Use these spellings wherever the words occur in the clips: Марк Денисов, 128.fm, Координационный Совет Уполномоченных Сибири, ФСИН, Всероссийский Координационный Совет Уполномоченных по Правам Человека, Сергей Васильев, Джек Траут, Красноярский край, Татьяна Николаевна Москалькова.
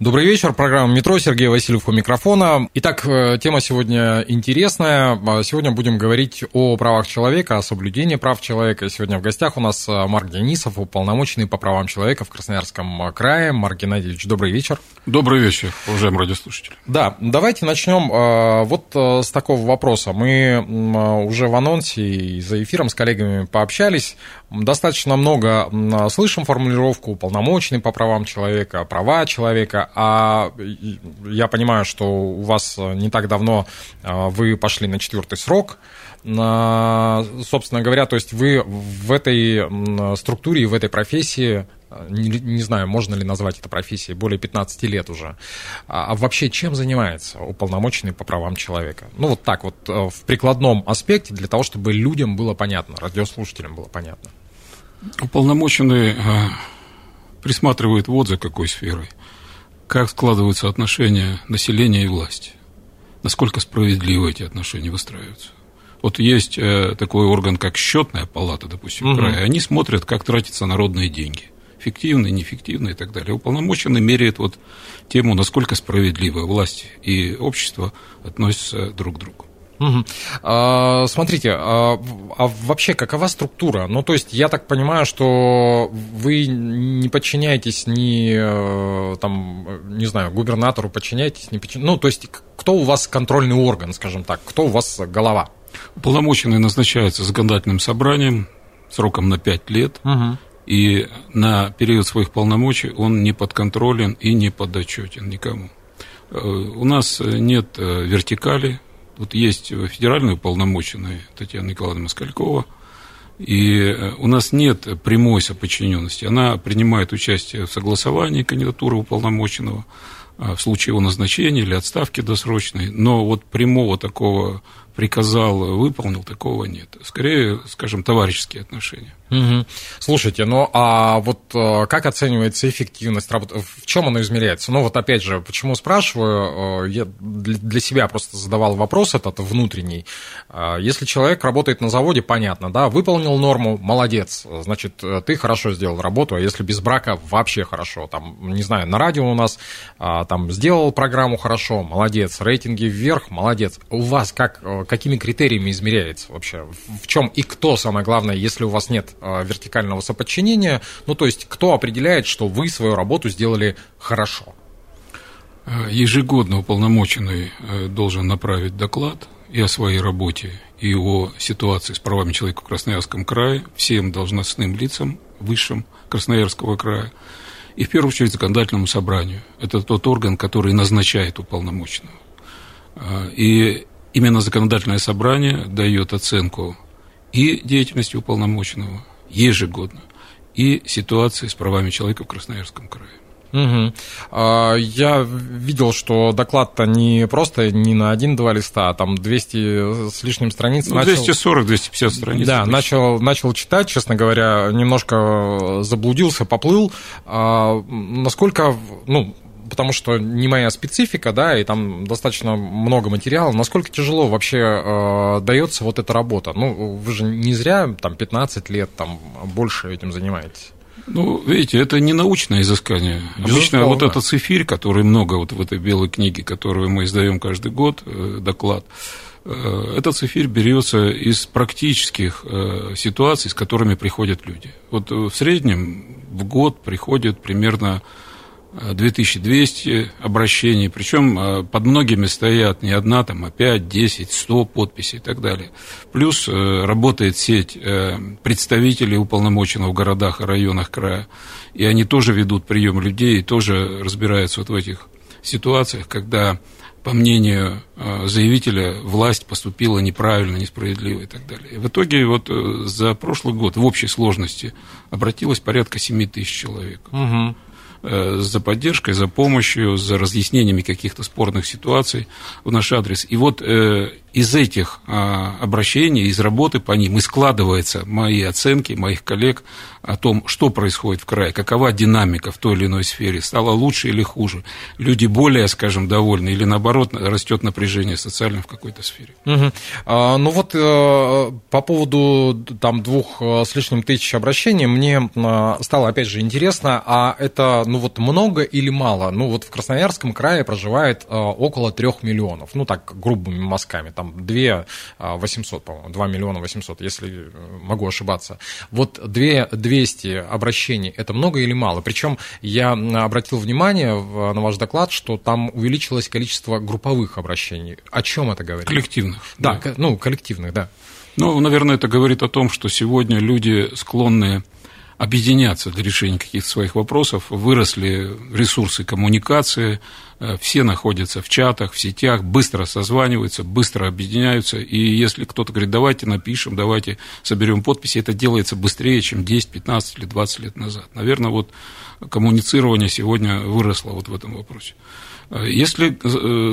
Добрый вечер. Программа «Метро». Сергей Васильев у микрофона. Итак, тема сегодня интересная. Сегодня будем говорить о правах человека, о соблюдении прав человека. Сегодня в гостях у нас Марк Денисов, уполномоченный по правам человека в Красноярском крае. Марк Геннадьевич, добрый вечер. Добрый вечер, уважаемые радиослушатели. Да, давайте начнем вот с такого вопроса. Мы уже в анонсе и за эфиром с коллегами пообщались. Достаточно много слышим формулировку «уполномоченный по правам человека», «права человека». А я понимаю, что у вас не так давно вы пошли на 4-й срок, собственно говоря, то есть вы в этой структуре и в этой профессии, не знаю, можно ли назвать это профессией, более 15 лет уже. А вообще чем занимается уполномоченный по правам человека? Ну вот так вот в прикладном аспекте, для того, чтобы людям было понятно, радиослушателям было понятно. Уполномоченный присматривает вот за какой сферой. Как складываются отношения населения и власти? Насколько справедливо эти отношения выстраиваются? Вот есть такой орган, как счетная палата, допустим, края. Они смотрят, как тратятся народные деньги. Фиктивные, неэффективные и так далее. Уполномоченный меряет вот тему, насколько справедливо власть и общество относятся друг к другу. Угу. Смотрите, а вообще какова структура? Ну, то есть, я так понимаю, что вы не подчиняетесь ни, там, не знаю, губернатору подчиняетесь, не подчиняетесь. Ну, то есть, кто у вас контрольный орган, скажем так, кто у вас голова? Уполномоченный назначается законодательным собранием сроком на 5 лет, угу. И на период своих полномочий он не подконтролен и не подотчетен никому. У нас нет вертикали. Вот есть федеральный уполномоченный Татьяна Николаевна Москалькова, и у нас нет прямой соподчиненности. Она принимает участие в согласовании кандидатуры уполномоченного в случае его назначения или отставки досрочной, но вот прямого такого приказал, выполнил, такого нет. Скорее, скажем, товарищеские отношения. Угу. Слушайте, ну а вот как оценивается эффективность работы? В чем она измеряется? Ну вот опять же, почему спрашиваю? Я для себя просто задавал вопрос этот внутренний. Если человек работает на заводе, понятно, да, выполнил норму, молодец, значит, ты хорошо сделал работу, а если без брака, вообще хорошо. Там, не знаю, на радио у нас там сделал программу хорошо, молодец, рейтинги вверх, молодец. У вас как... Какими критериями измеряется вообще? В чем и кто, самое главное, если у вас нет вертикального соподчинения? Ну, то есть, кто определяет, что вы свою работу сделали хорошо? Ежегодно уполномоченный должен направить доклад и о своей работе, и о ситуации с правами человека в Красноярском крае, всем должностным лицам, высшим Красноярского края, и, в первую очередь, законодательному собранию. Это тот орган, который назначает уполномоченного. И именно законодательное собрание дает оценку и деятельности уполномоченного ежегодно, и ситуации с правами человека в Красноярском крае. Угу. Я видел, что доклад-то не просто не на 1-2 листа, а там 200 с лишним страниц. Ну, 240-250 страниц. Да, начал читать, честно говоря, немножко заблудился, поплыл. Насколько, ну... Потому что не моя специфика, да, и там достаточно много материала. Насколько тяжело вообще дается вот эта работа? Ну, вы же не зря там 15 лет там, больше этим занимаетесь. Ну, видите, это не научное изыскание. Безусловно. Обычно вот этот цифирь, который много вот в этой белой книге, которую мы издаем каждый год, доклад, этот цифирь берется из практических ситуаций, с которыми приходят люди. Вот в среднем в год приходит примерно 2200 обращений, причем под многими стоят не одна, там, а 5, 10, 100 подписей и так далее. Плюс работает сеть представителей уполномоченного в городах и районах края, и они тоже ведут прием людей, и тоже разбираются вот в этих ситуациях, когда, по мнению заявителя, власть поступила неправильно, несправедливо и так далее. И в итоге вот за прошлый год в общей сложности обратилось порядка 7000 человек. Угу. За поддержкой, за помощью, за разъяснениями каких-то спорных ситуаций в наш адрес. И вот Из этих обращений, из работы по ним и складываются мои оценки, моих коллег о том, что происходит в крае, какова динамика в той или иной сфере, стало лучше или хуже, люди более, скажем, довольны или, наоборот, растет напряжение социальное в какой-то сфере. Угу. Ну вот по поводу там 2 с лишним тысяч обращений мне стало, опять же, интересно, а это, ну вот, много или мало? Ну вот в Красноярском крае проживает около 3 миллионов, ну так, грубыми мазками, там 2 800, по-моему, 2 800 000, если могу ошибаться. Вот 200 обращений, это много или мало? Причем я обратил внимание на ваш доклад, что там увеличилось количество групповых обращений. О чем это говорит? Коллективных. Да, да. Ну, коллективных, да. Ну, наверное, это говорит о том, что сегодня люди склонны объединяться для решения каких-то своих вопросов, выросли ресурсы коммуникации, все находятся в чатах, в сетях, быстро созваниваются, быстро объединяются, и если кто-то говорит, давайте напишем, давайте соберем подписи, это делается быстрее, чем 10, 15 или 20 лет назад. Наверное, вот коммуницирование сегодня выросло вот в этом вопросе. Если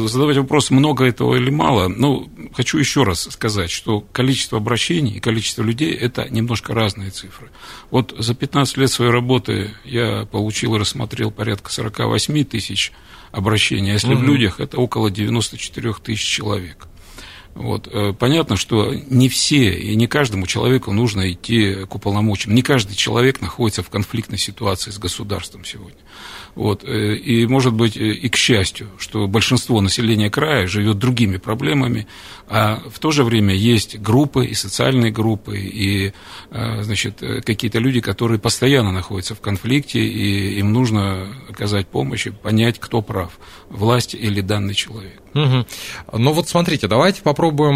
задавать вопрос, много этого или мало, ну, хочу еще раз сказать, что количество обращений и количество людей – это немножко разные цифры. Вот за 15 лет своей работы я получил и рассмотрел порядка 48 тысяч обращений, а если в людях, это около 94 тысяч человек. Вот. Понятно, что не все и не каждому человеку нужно идти к уполномоченным. Не каждый человек находится в конфликтной ситуации с государством сегодня. Вот. И, может быть, и к счастью, что большинство населения края живет другими проблемами, а в то же время есть группы, и социальные группы, и, значит, какие-то люди, которые постоянно находятся в конфликте, и им нужно оказать помощь и понять, кто прав, власть или данный человек. Угу. Ну вот смотрите, давайте попробуем,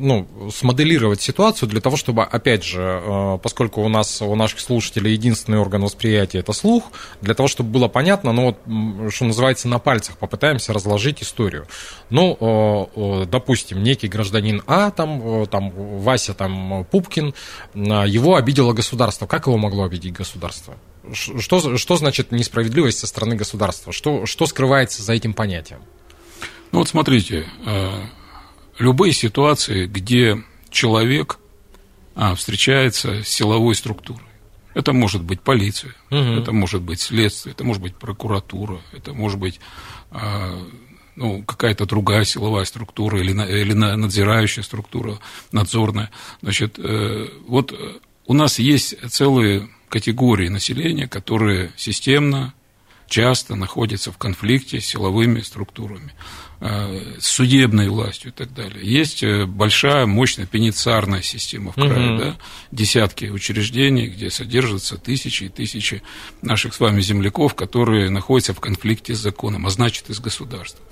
ну, смоделировать ситуацию для того, чтобы, опять же, поскольку у нас, у наших слушателей единственный орган восприятия – это слух, для того, чтобы было понятно, ну вот, что называется, на пальцах попытаемся разложить историю. Ну, допустим, некий гражданин А, там Вася, там Пупкин, его обидело государство. Как его могло обидеть государство? Что значит несправедливость со стороны государства? Что скрывается за этим понятием? Ну вот смотрите, любые ситуации, где человек встречается с силовой структурой, это может быть полиция, это может быть следствие, это может быть прокуратура, это может быть какая-то другая силовая структура или надзирающая структура, надзорная. Значит, вот у нас есть целые категории населения, которые системно, часто находятся в конфликте с силовыми структурами, с судебной властью и так далее. Есть большая, мощная пенитенциарная система в крае, да? Десятки учреждений, где содержатся тысячи и тысячи наших с вами земляков, которые находятся в конфликте с законом, а значит, и с государством.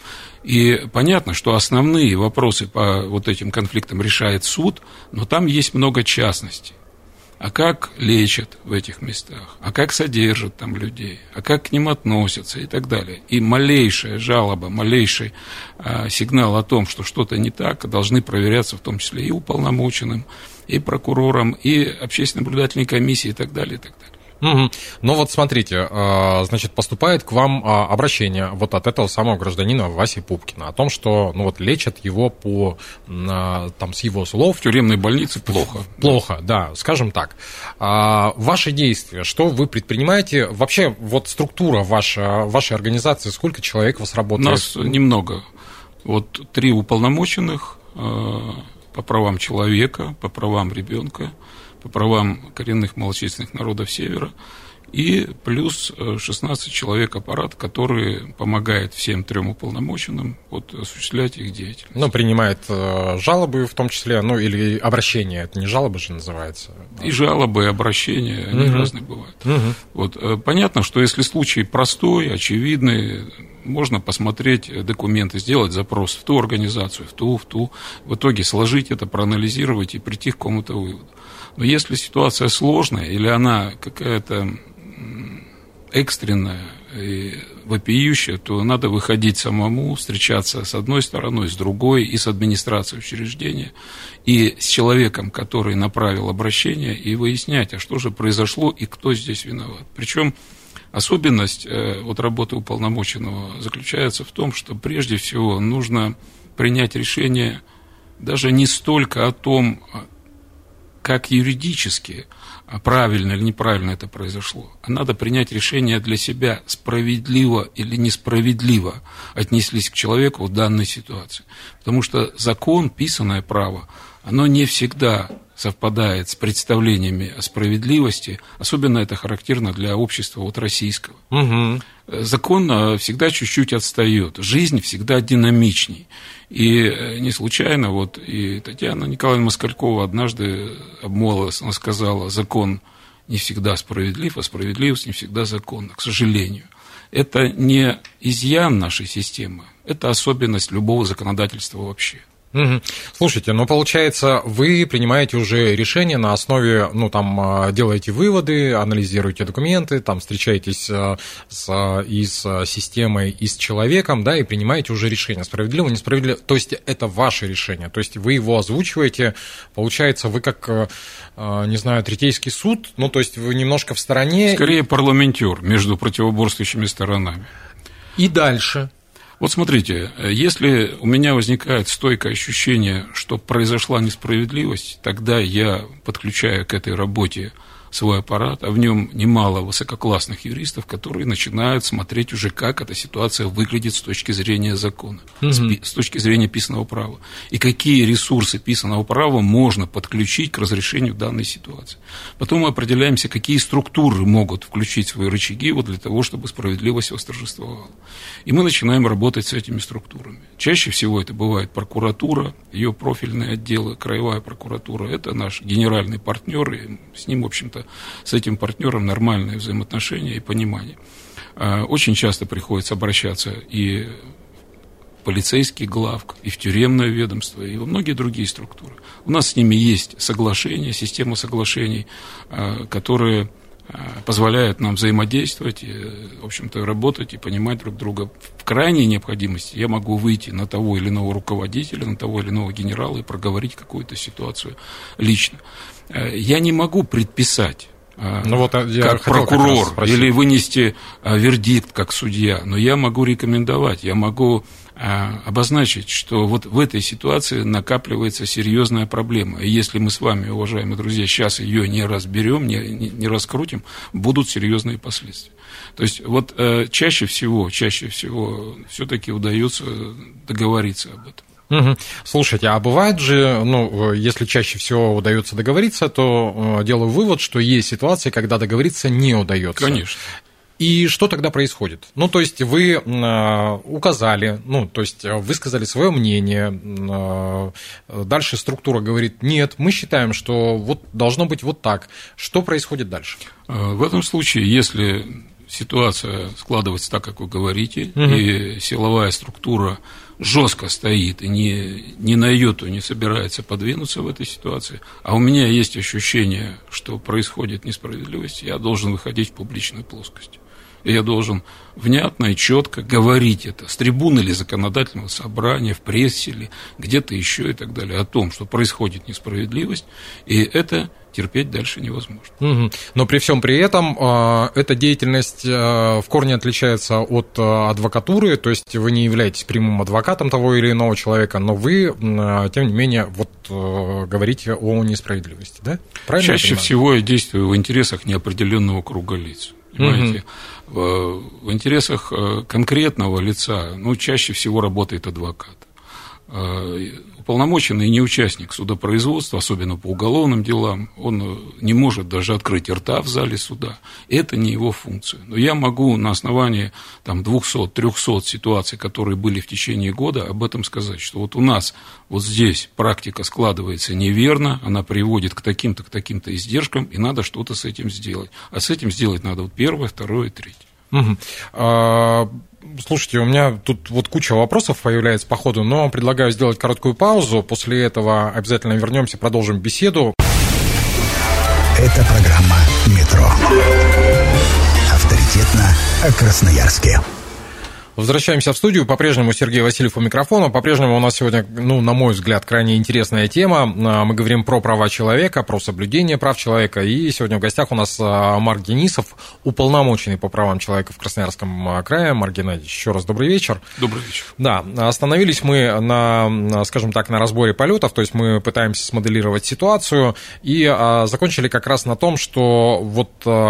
И понятно, что основные вопросы по вот этим конфликтам решает суд, но там есть много частностей. А как лечат в этих местах, а как содержат там людей, а как к ним относятся и так далее. И малейшая жалоба, малейший сигнал о том, что что-то не так, должны проверяться в том числе и уполномоченным, и прокурором, и общественной наблюдательной комиссией и так далее, и так далее. Угу. Ну вот смотрите, значит, поступает к вам обращение вот от этого самого гражданина Васи Пупкина о том, что, ну вот, лечат его по, там, с его слов... В тюремной больнице плохо. Плохо, да, скажем так. Ваши действия, что вы предпринимаете? Вообще, вот структура вашей организации, сколько человек у вас работает? У нас немного. Вот 3 уполномоченных по правам человека, по правам ребенка, по правам коренных малочисленных народов Севера, и плюс 16 человек аппарат, который помогает всем 3 уполномоченным осуществлять их деятельность. Ну, принимает жалобы в том числе, ну, или обращения, это не жалобы же называется. И жалобы, и обращения, они разные бывают. Вот, понятно, что если случай простой, очевидный, можно посмотреть документы, сделать запрос в ту организацию, в ту, в итоге сложить это, проанализировать и прийти к какому-то выводу. Но если ситуация сложная или она какая-то экстренная и вопиющая, то надо выходить самому, встречаться с одной стороной, с другой, и с администрацией учреждения, и с человеком, который направил обращение, и выяснять, а что же произошло и кто здесь виноват. Причем особенность работы уполномоченного заключается в том, что прежде всего нужно принять решение даже не столько о том, как юридически правильно или неправильно это произошло, а надо принять решение для себя, справедливо или несправедливо отнеслись к человеку в данной ситуации. Потому что закон, писанное право, оно не всегда совпадает с представлениями о справедливости, особенно это характерно для общества вот российского. Угу. Закон всегда чуть-чуть отстает, жизнь всегда динамичней. И не случайно вот и Татьяна Николаевна Москалькова однажды обмолвилась, она сказала: закон не всегда справедлив, а справедливость не всегда законна, к сожалению. Это не изъян нашей системы, это особенность любого законодательства вообще. Слушайте, ну, получается, вы принимаете уже решение на основе, ну, там, делаете выводы, анализируете документы, там, встречаетесь и с системой, и с человеком, да, и принимаете уже решение, справедливо, несправедливо, то есть это ваше решение, то есть вы его озвучиваете, получается, вы как, не знаю, третейский суд, ну, то есть вы немножко в стороне. Скорее, парламентер между противоборствующими сторонами. И дальше... Вот смотрите, если у меня возникает стойкое ощущение, что произошла несправедливость, тогда я подключаю к этой работе свой аппарат, а в нем немало высококлассных юристов, которые начинают смотреть уже, как эта ситуация выглядит с точки зрения закона, с точки зрения писаного права, и какие ресурсы писаного права можно подключить к разрешению данной ситуации. Потом мы определяемся, какие структуры могут включить свои рычаги вот для того, чтобы справедливость восторжествовала. И мы начинаем работать с этими структурами. Чаще всего это бывает прокуратура, ее профильные отделы, краевая прокуратура, это наш генеральный партнер, и с ним, в общем-то, с этим партнером нормальные взаимоотношения и понимание. Очень часто приходится обращаться и в полицейский главк, и в тюремное ведомство, и во многие другие структуры. У нас с ними есть соглашения, система соглашений, которые позволяют нам взаимодействовать, в общем-то, работать и понимать друг друга. В крайней необходимости я могу выйти на того или иного руководителя, на того или иного генерала и проговорить какую-то ситуацию лично. Я не могу предписать, вот как прокурор, как или вынести вердикт, как судья, но я могу рекомендовать, я могу обозначить, что вот в этой ситуации накапливается серьезная проблема. И если мы с вами, уважаемые друзья, сейчас ее не разберем, не раскрутим, будут серьезные последствия. То есть вот чаще всего все-таки удается договориться об этом. Угу. Слушайте, а бывает же, ну, если чаще всего удается договориться, то делаю вывод, что есть ситуации, когда договориться не удается. Конечно. И что тогда происходит? Ну, то есть вы указали, ну, то есть высказали свое мнение, дальше структура говорит: нет, мы считаем, что вот должно быть вот так. Что происходит дальше? В этом случае, если ситуация складывается так, как вы говорите, и силовая структура жестко стоит и ни на йоту не собирается подвинуться в этой ситуации, а у меня есть ощущение, что происходит несправедливость, я должен выходить в публичную плоскость. И я должен внятно и четко говорить это с трибуны или законодательного собрания, в прессе или где-то еще и так далее, о том, что происходит несправедливость, и это терпеть дальше невозможно. Угу. Но при всем при этом эта деятельность в корне отличается от адвокатуры, то есть вы не являетесь прямым адвокатом того или иного человека, но вы, тем не менее, вот говорите о несправедливости, да? Правильно? Чаще всего я действую в интересах неопределенного круга лиц. Понимаете, в интересах конкретного лица, ну, чаще всего работает адвокат. Уполномоченный не участник судопроизводства, особенно по уголовным делам, он не может даже открыть рта в зале суда. Это не его функция. Но я могу на основании там 200-300 ситуаций, которые были в течение года, об этом сказать, что вот у нас вот здесь практика складывается неверно, она приводит к таким-то, издержкам, и надо что-то с этим сделать. А с этим сделать надо вот первое, второе, третье. Слушайте, у меня тут вот куча вопросов появляется по ходу, но предлагаю сделать короткую паузу. После этого обязательно вернемся, продолжим беседу. Это программа «Метро». Авторитетно о Красноярске. Возвращаемся в студию. По-прежнему Сергей Васильев у микрофона. По-прежнему у нас сегодня, на мой взгляд, крайне интересная тема. Мы говорим про права человека, про соблюдение прав человека. И сегодня в гостях у нас Марк Денисов, уполномоченный по правам человека в Красноярском крае. Марк Геннадьевич, еще раз добрый вечер. Добрый вечер. Да, остановились мы на разборе полетов. То есть мы пытаемся смоделировать ситуацию. И закончили как раз на том, что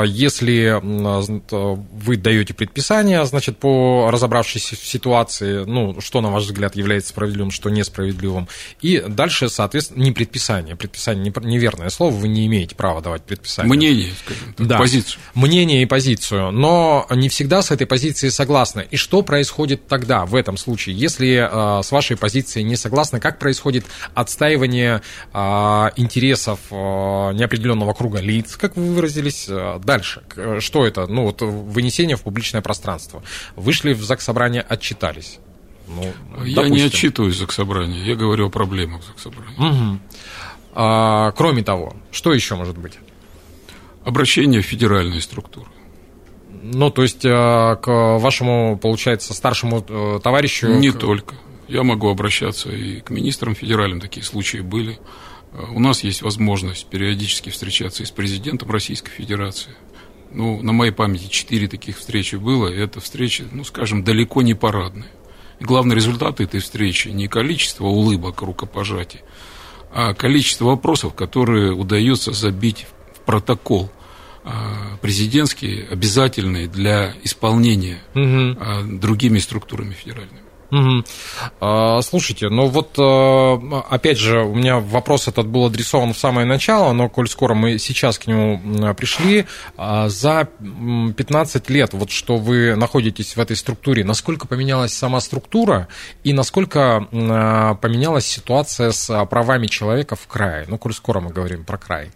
если вы даете предписание, по разобраться в ситуации, что, на ваш взгляд, является справедливым, что несправедливым. И дальше, соответственно, не предписание. Предписание – неверное слово, вы не имеете права давать предписание. Мнение, скажем так, да. Позицию. Мнение и позицию, но не всегда с этой позицией согласны. И что происходит тогда, в этом случае, если с вашей позицией не согласны, как происходит отстаивание интересов неопределенного круга лиц, как вы выразились, дальше? Что это? Вынесение в публичное пространство. Вышли в Заксобрание, отчитались. Я не отчитываюсь в Заксобрании, я говорю о проблемах в Заксобрании. Угу. Кроме того, что еще может быть? Обращение в федеральные структуры. То есть к вашему, получается, старшему товарищу... Не только. Я могу обращаться и к министрам федеральным, такие случаи были. У нас есть возможность периодически встречаться и с президентом Российской Федерации. На моей памяти 4 таких встречи было, и это встречи, далеко не парадные. И главный результат этой встречи не количество улыбок, рукопожатий, а количество вопросов, которые удается забить в протокол президентский, обязательный для исполнения другими структурами федеральными. Угу. Слушайте, опять же, у меня вопрос этот был адресован в самое начало, но, коль скоро мы сейчас к нему пришли, за 15 лет, что вы находитесь в этой структуре, насколько поменялась сама структура и насколько поменялась ситуация с правами человека в крае? Коль скоро мы говорим про край.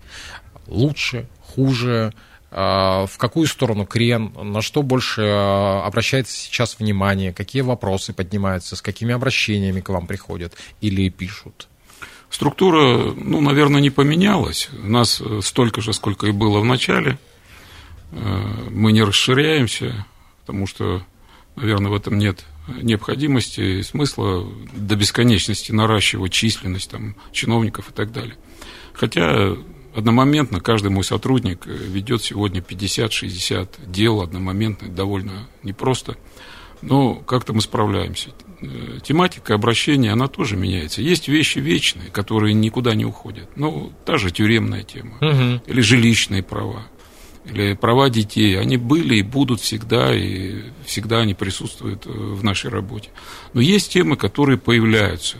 Лучше, хуже... В какую сторону крен, на что больше обращается сейчас внимание, какие вопросы поднимаются, с какими обращениями к вам приходят или пишут? Структура, наверное, не поменялась. У нас столько же, сколько и было в начале. Мы не расширяемся, потому что, наверное, в этом нет необходимости и смысла до бесконечности наращивать численность чиновников и так далее. Хотя... Одномоментно каждый мой сотрудник ведет сегодня 50-60 дел одномоментно, довольно непросто, но как-то мы справляемся. Тематика обращения, она тоже меняется. Есть вещи вечные, которые никуда не уходят. Та же тюремная тема, или жилищные права, или права детей. Они были и будут всегда, и всегда они присутствуют в нашей работе. Но есть темы, которые появляются.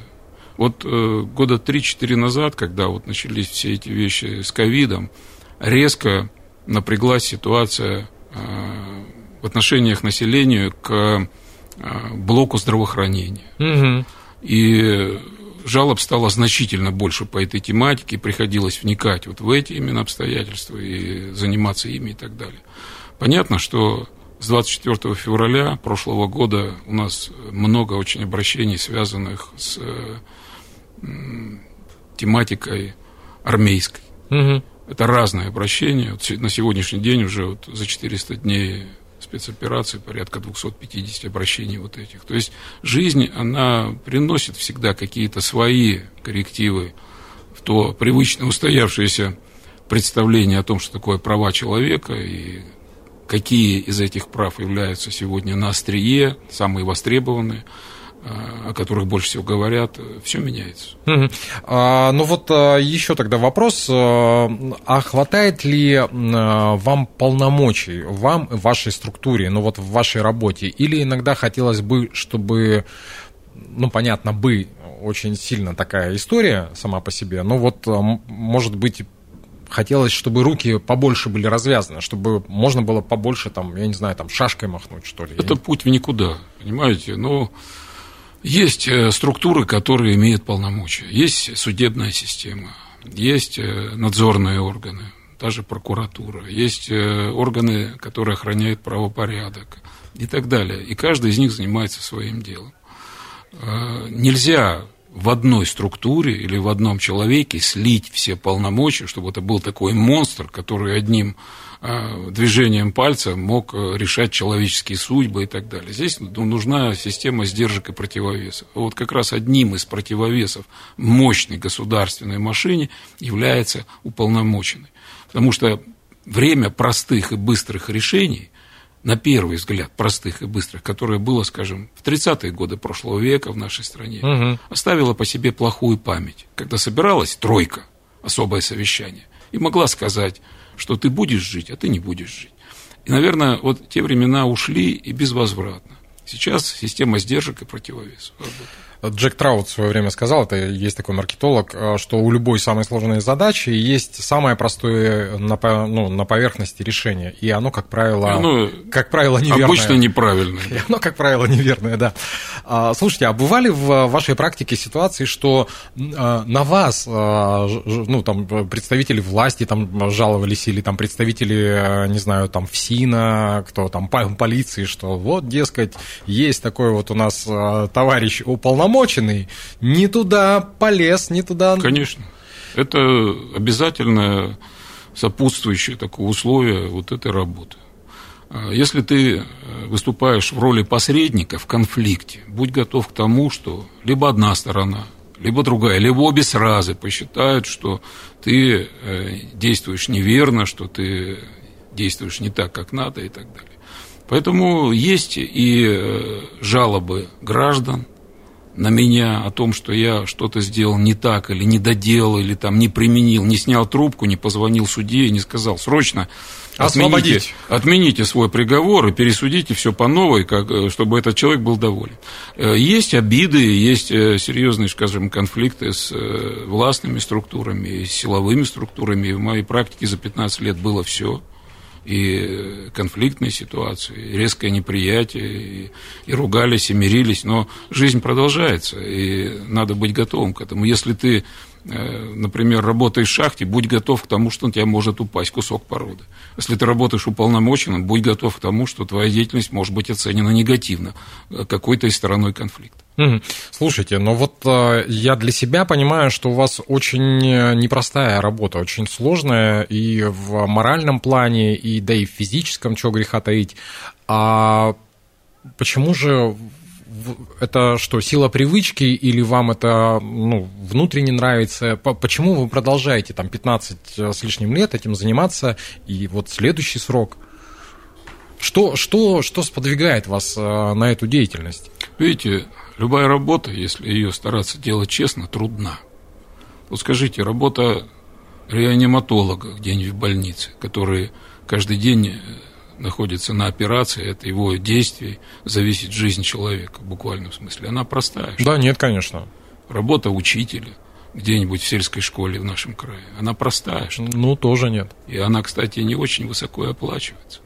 Года 3-4 назад, когда начались все эти вещи с ковидом, резко напряглась ситуация в отношениях населения к блоку здравоохранения. Угу. И жалоб стало значительно больше по этой тематике, приходилось вникать в эти именно обстоятельства и заниматься ими и так далее. Понятно, что с 24 февраля прошлого года у нас много очень обращений, связанных с тематикой армейской. Угу. Это разные обращения. На сегодняшний день уже за 400 дней спецоперации порядка 250 обращений этих. То есть жизнь, она приносит всегда какие-то свои коррективы в то привычно устоявшееся представление о том, что такое права человека и какие из этих прав являются сегодня на острие, самые востребованные, о которых больше всего говорят, все меняется. Угу. Еще тогда вопрос, а хватает ли вам полномочий, вам в вашей структуре, в вашей работе, или иногда хотелось бы, чтобы, понятно бы, очень сильно такая история сама по себе, но может быть, хотелось, чтобы руки побольше были развязаны, чтобы можно было побольше, шашкой махнуть, что ли. Это путь в никуда, понимаете? Есть структуры, которые имеют полномочия. Есть судебная система, есть надзорные органы, даже прокуратура, есть органы, которые охраняют правопорядок и так далее. И каждый из них занимается своим делом. Нельзя в одной структуре или в одном человеке слить все полномочия, чтобы это был такой монстр, который одним движением пальца мог решать человеческие судьбы и так далее. Здесь нужна система сдержек и противовесов. Вот как раз одним из противовесов мощной государственной машине является уполномоченный. Потому что время простых и быстрых решений, на первый взгляд, простых и быстрых, которое было, скажем, в 30-е годы прошлого века в нашей стране, оставило по себе плохую память. Когда собиралась тройка, особое совещание, и могла сказать, что ты будешь жить, а ты не будешь жить. И, наверное, вот те времена ушли и безвозвратно. Сейчас система сдержек и противовесов работает. Джек Траут в свое время сказал, это есть такой маркетолог, что у любой самой сложной задачи есть самое простое на поверхности решение, и оно, как правило, неверное. Обычно неправильное. И оно, как правило, неверное, да. Слушайте, а бывали в вашей практике ситуации, что на вас представители власти жаловались или представители, не знаю, ФСИНа, кто полиции, что вот, дескать, есть такой вот у нас товарищ уполномоченный, не туда полез, не туда... Конечно. Это обязательно сопутствующее такое условие вот этой работы. Если ты выступаешь в роли посредника в конфликте, будь готов к тому, что либо одна сторона, либо другая, либо обе сразу посчитают, что ты действуешь неверно, что ты действуешь не так, как надо и так далее. Поэтому есть и жалобы граждан на меня о том, что я что-то сделал не так, или не доделал, или не применил, не снял трубку, не позвонил судье, не сказал срочно отмените свой приговор и пересудите все по новой, чтобы этот человек был доволен. Есть обиды, есть серьезные, скажем, конфликты с властными структурами, с силовыми структурами. В моей практике за 15 лет было все. И конфликтные ситуации, и резкое неприятие, и ругались, и мирились. Но жизнь продолжается, и надо быть готовым к этому. Если ты, например, работаешь в шахте, будь готов к тому, что на тебя может упасть кусок породы. Если ты работаешь уполномоченным, будь готов к тому, что твоя деятельность может быть оценена негативно какой-то из стороной конфликта. Слушайте, но вот я для себя понимаю, что у вас очень непростая работа, очень сложная и в моральном плане, и да и в физическом, чего греха таить. А почему же это что, сила привычки или вам это внутренне нравится? Почему вы продолжаете 15 с лишним лет этим заниматься и вот следующий срок? Что сподвигает вас на эту деятельность? Видите, любая работа, если ее стараться делать честно, трудна. Вот скажите, работа реаниматолога где-нибудь в больнице, который каждый день находится на операции, от его действий зависит жизнь человека, в буквальном смысле. Она простая. Да, нет, конечно. Работа учителя где-нибудь в сельской школе в нашем крае, она простая. Тоже нет. И она, кстати, не очень высоко оплачивается.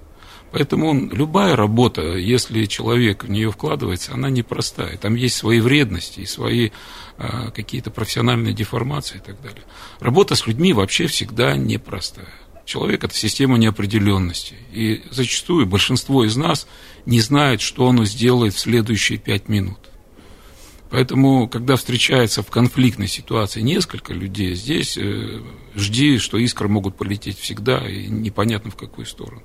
Поэтому любая работа, если человек в нее вкладывается, она непростая. Там есть свои вредности и свои какие-то профессиональные деформации и так далее. Работа с людьми вообще всегда непростая. Человек – это система неопределенности. И зачастую большинство из нас не знает, что оно сделает в следующие 5 минут. Поэтому, когда встречается в конфликтной ситуации несколько людей, здесь жди, что искры могут полететь всегда, и непонятно в какую сторону.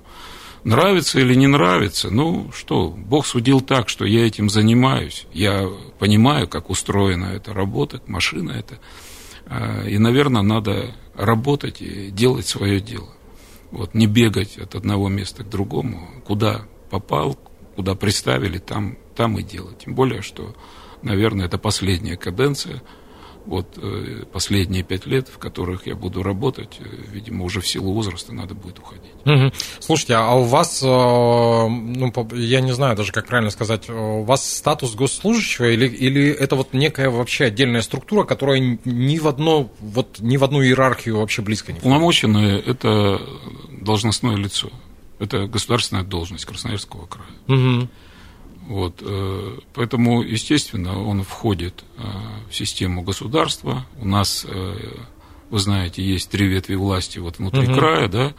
Нравится или не нравится, Бог судил так, что я этим занимаюсь. Я понимаю, как устроена эта работа, машина эта. И, наверное, надо работать и делать свое дело. Вот, не бегать от одного места к другому. Куда попал, куда приставили, там и делать. Тем более, что, наверное, это последняя каденция. Вот последние 5 лет, в которых я буду работать, видимо, уже в силу возраста надо будет уходить. Слушайте, а у вас, я не знаю даже, как правильно сказать, у вас статус госслужащего или это вот некая вообще отдельная структура, которая ни в одну иерархию вообще близко не входит? Уполномоченное – это должностное лицо, это государственная должность Красноярского края. Вот, поэтому, естественно, он входит в систему государства. У нас, вы знаете, есть 3 ветви власти внутри края, да,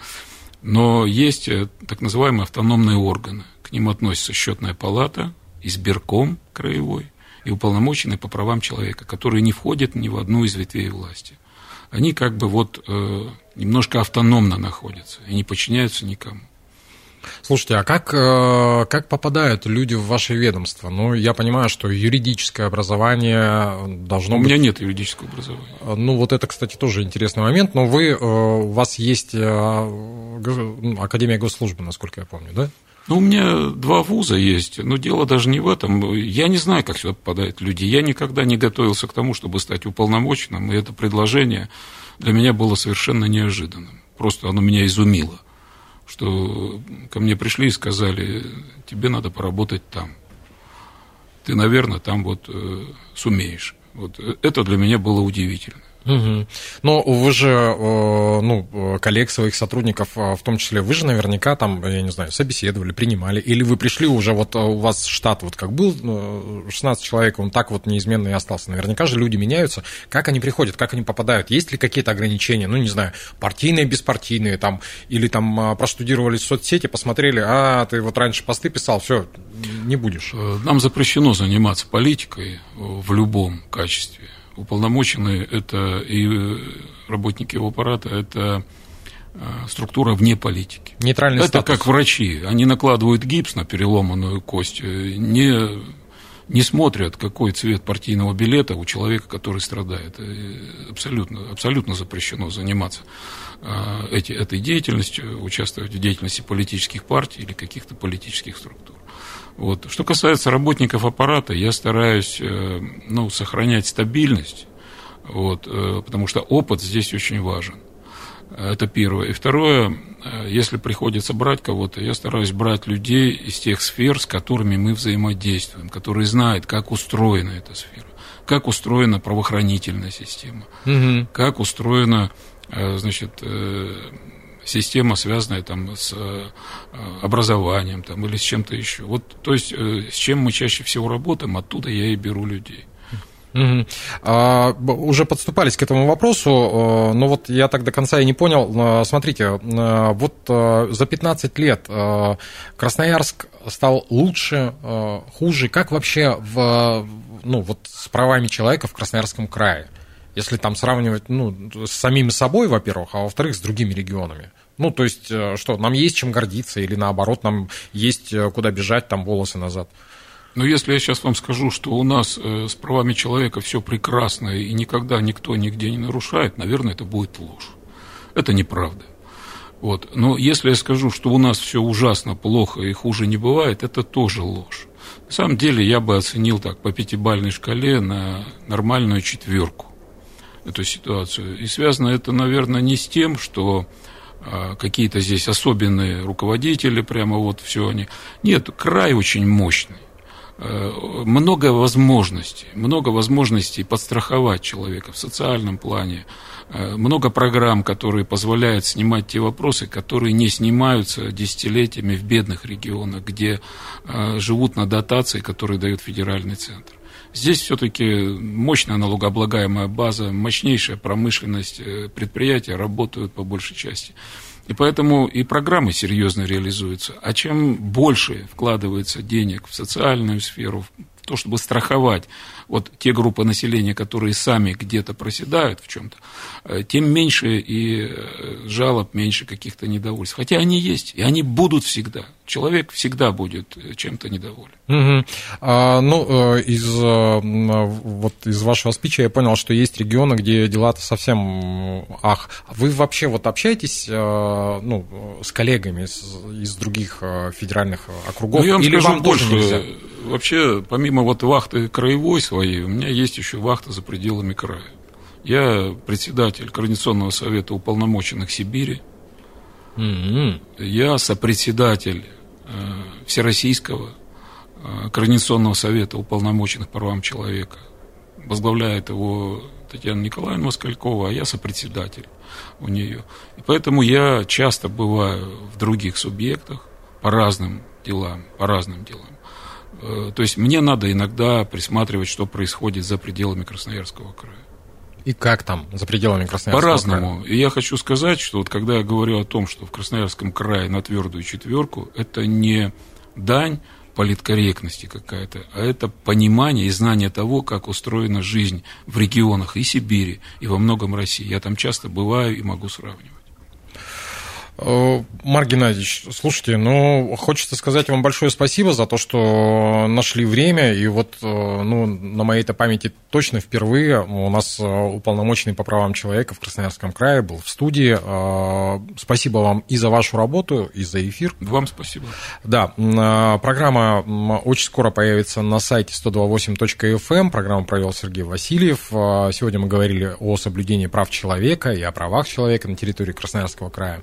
но есть так называемые автономные органы. К ним относятся Счетная палата, избирком краевой и уполномоченный по правам человека, которые не входят ни в одну из ветвей власти. Они как бы вот немножко автономно находятся и не подчиняются никому. Слушайте, а как попадают люди в ваше ведомство? Ну, я понимаю, что юридическое образование должно быть... У меня нет юридического образования. Ну, вот это, кстати, тоже интересный момент. Но у вас есть Академия госслужбы, насколько я помню, да? Ну, у меня два вуза есть, но дело даже не в этом. Я не знаю, как сюда попадают люди. Я никогда не готовился к тому, чтобы стать уполномоченным, и это предложение для меня было совершенно неожиданным. Просто оно меня изумило, что ко мне пришли и сказали: тебе надо поработать там, ты, наверное, там вот сумеешь. Вот это для меня было удивительно. Угу. Но вы же, коллег своих сотрудников, в том числе, вы же наверняка там, я не знаю, собеседовали, принимали, или вы пришли уже, вот у вас штат вот как был, 16 человек, он так вот неизменно и остался. Наверняка же люди меняются. Как они приходят, как они попадают? Есть ли какие-то ограничения, ну, не знаю, партийные, беспартийные, там, или там проштудировали соцсети, посмотрели, ты вот раньше посты писал, все, не будешь. Нам запрещено заниматься политикой в любом качестве. Уполномоченные – это и работники его аппарата, это структура вне политики. Нейтральный статус. Это как врачи. Они накладывают гипс на переломанную кость, не смотрят, какой цвет партийного билета у человека, который страдает. Абсолютно запрещено заниматься этой деятельностью, участвовать в деятельности политических партий или каких-то политических структур. Вот. Что касается работников аппарата, я стараюсь сохранять стабильность, вот, потому что опыт здесь очень важен. Это первое. И второе, если приходится брать кого-то, я стараюсь брать людей из тех сфер, с которыми мы взаимодействуем, которые знают, как устроена эта сфера, как устроена правоохранительная система, угу. Как устроена, система, связанная там с образованием там, или с чем-то еще. Вот, то есть, с чем мы чаще всего работаем, оттуда я и беру людей. Угу. Уже подступались к этому вопросу, но вот я так до конца и не понял. Смотрите, вот за 15 лет Красноярск стал лучше, хуже. Как вообще с правами человека в Красноярском крае? Если там сравнивать с самим собой, во-первых, а во-вторых, с другими регионами. Ну, то есть, что, нам есть чем гордиться, или наоборот, нам есть куда бежать, там волосы назад. Ну, если я сейчас вам скажу, что у нас с правами человека все прекрасно, и никогда никто нигде не нарушает, наверное, это будет ложь. Это неправда. Вот. Но если я скажу, что у нас все ужасно, плохо и хуже не бывает, это тоже ложь. На самом деле, я бы оценил так по 5-бальной шкале на нормальную 4 эту ситуацию. И связано это, наверное, не с тем, что какие-то здесь особенные руководители, прямо вот все они. Нет, край очень мощный. Много возможностей подстраховать человека в социальном плане. Много программ, которые позволяют снимать те вопросы, которые не снимаются десятилетиями в бедных регионах, где живут на дотации, которые дает федеральный центр. Здесь все-таки мощная налогооблагаемая база, мощнейшая промышленность, предприятия работают по большей части. И поэтому и программы серьезно реализуются. А чем больше вкладывается денег в социальную сферу, в то, чтобы страховать вот те группы населения, которые сами где-то проседают в чем-то, тем меньше и жалоб, меньше каких-то недовольств. Хотя они есть, и они будут всегда. Человек всегда будет чем-то недоволен. Угу. Из вашего спича я понял, что есть регионы, где дела-то совсем ах. Вы вообще вот общаетесь с коллегами из других федеральных округов? Я вам или скажу вам больше нельзя? Вообще, помимо вот вахты краевой своей, у меня есть еще вахта за пределами края. Я председатель Координационного Совета Уполномоченных Сибири. Mm-hmm. Я сопредседатель Всероссийского Координационного Совета Уполномоченных по Правам Человека. Возглавляет его Татьяна Николаевна Москалькова, а я сопредседатель у нее. И поэтому я часто бываю в других субъектах по разным делам. То есть мне надо иногда присматривать, что происходит за пределами Красноярского края. И как там за пределами Красноярского края? По-разному. И я хочу сказать, что вот когда я говорю о том, что в Красноярском крае на твердую 4, это не дань политкорректности какая-то, а это понимание и знание того, как устроена жизнь в регионах и Сибири, и во многом России. Я там часто бываю и могу сравнивать. Марк Геннадьевич, слушайте, ну, хочется сказать вам большое спасибо за то, что нашли время, и вот, ну, на моей-то памяти точно впервые у нас уполномоченный по правам человека в Красноярском крае был в студии. Спасибо вам и за вашу работу, и за эфир. Вам спасибо. Да, программа очень скоро появится на сайте 128.fm, программу провел Сергей Васильев. Сегодня мы говорили о соблюдении прав человека и о правах человека на территории Красноярского края.